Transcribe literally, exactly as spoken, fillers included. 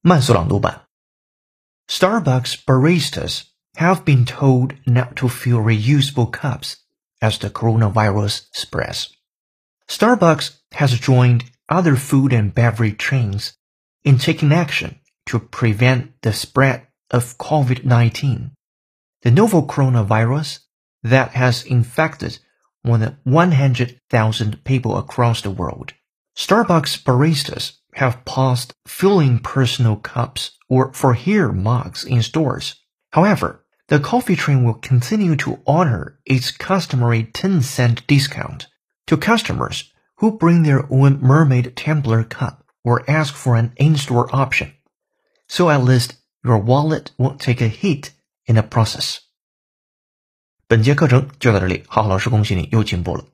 慢速朗读版 Starbucks baristas have been told not to fill reusable cups as the coronavirus spreads. Starbucks has joined other food and beverage chains in taking action to prevent the spread of COVID nineteen, the novel coronavirus that has infected more than one hundred thousand people across the world. Starbucks baristas have paused filling personal cups or for hair mugs in stores. However, the coffee chain will continue to honor its customary ten cent discount to customers who bring their own mermaid tumbler cup or ask for an in-store option, so at least your wallet won't take a hit in the process. 本节课程就到这里，浩浩老师恭喜你又进步了。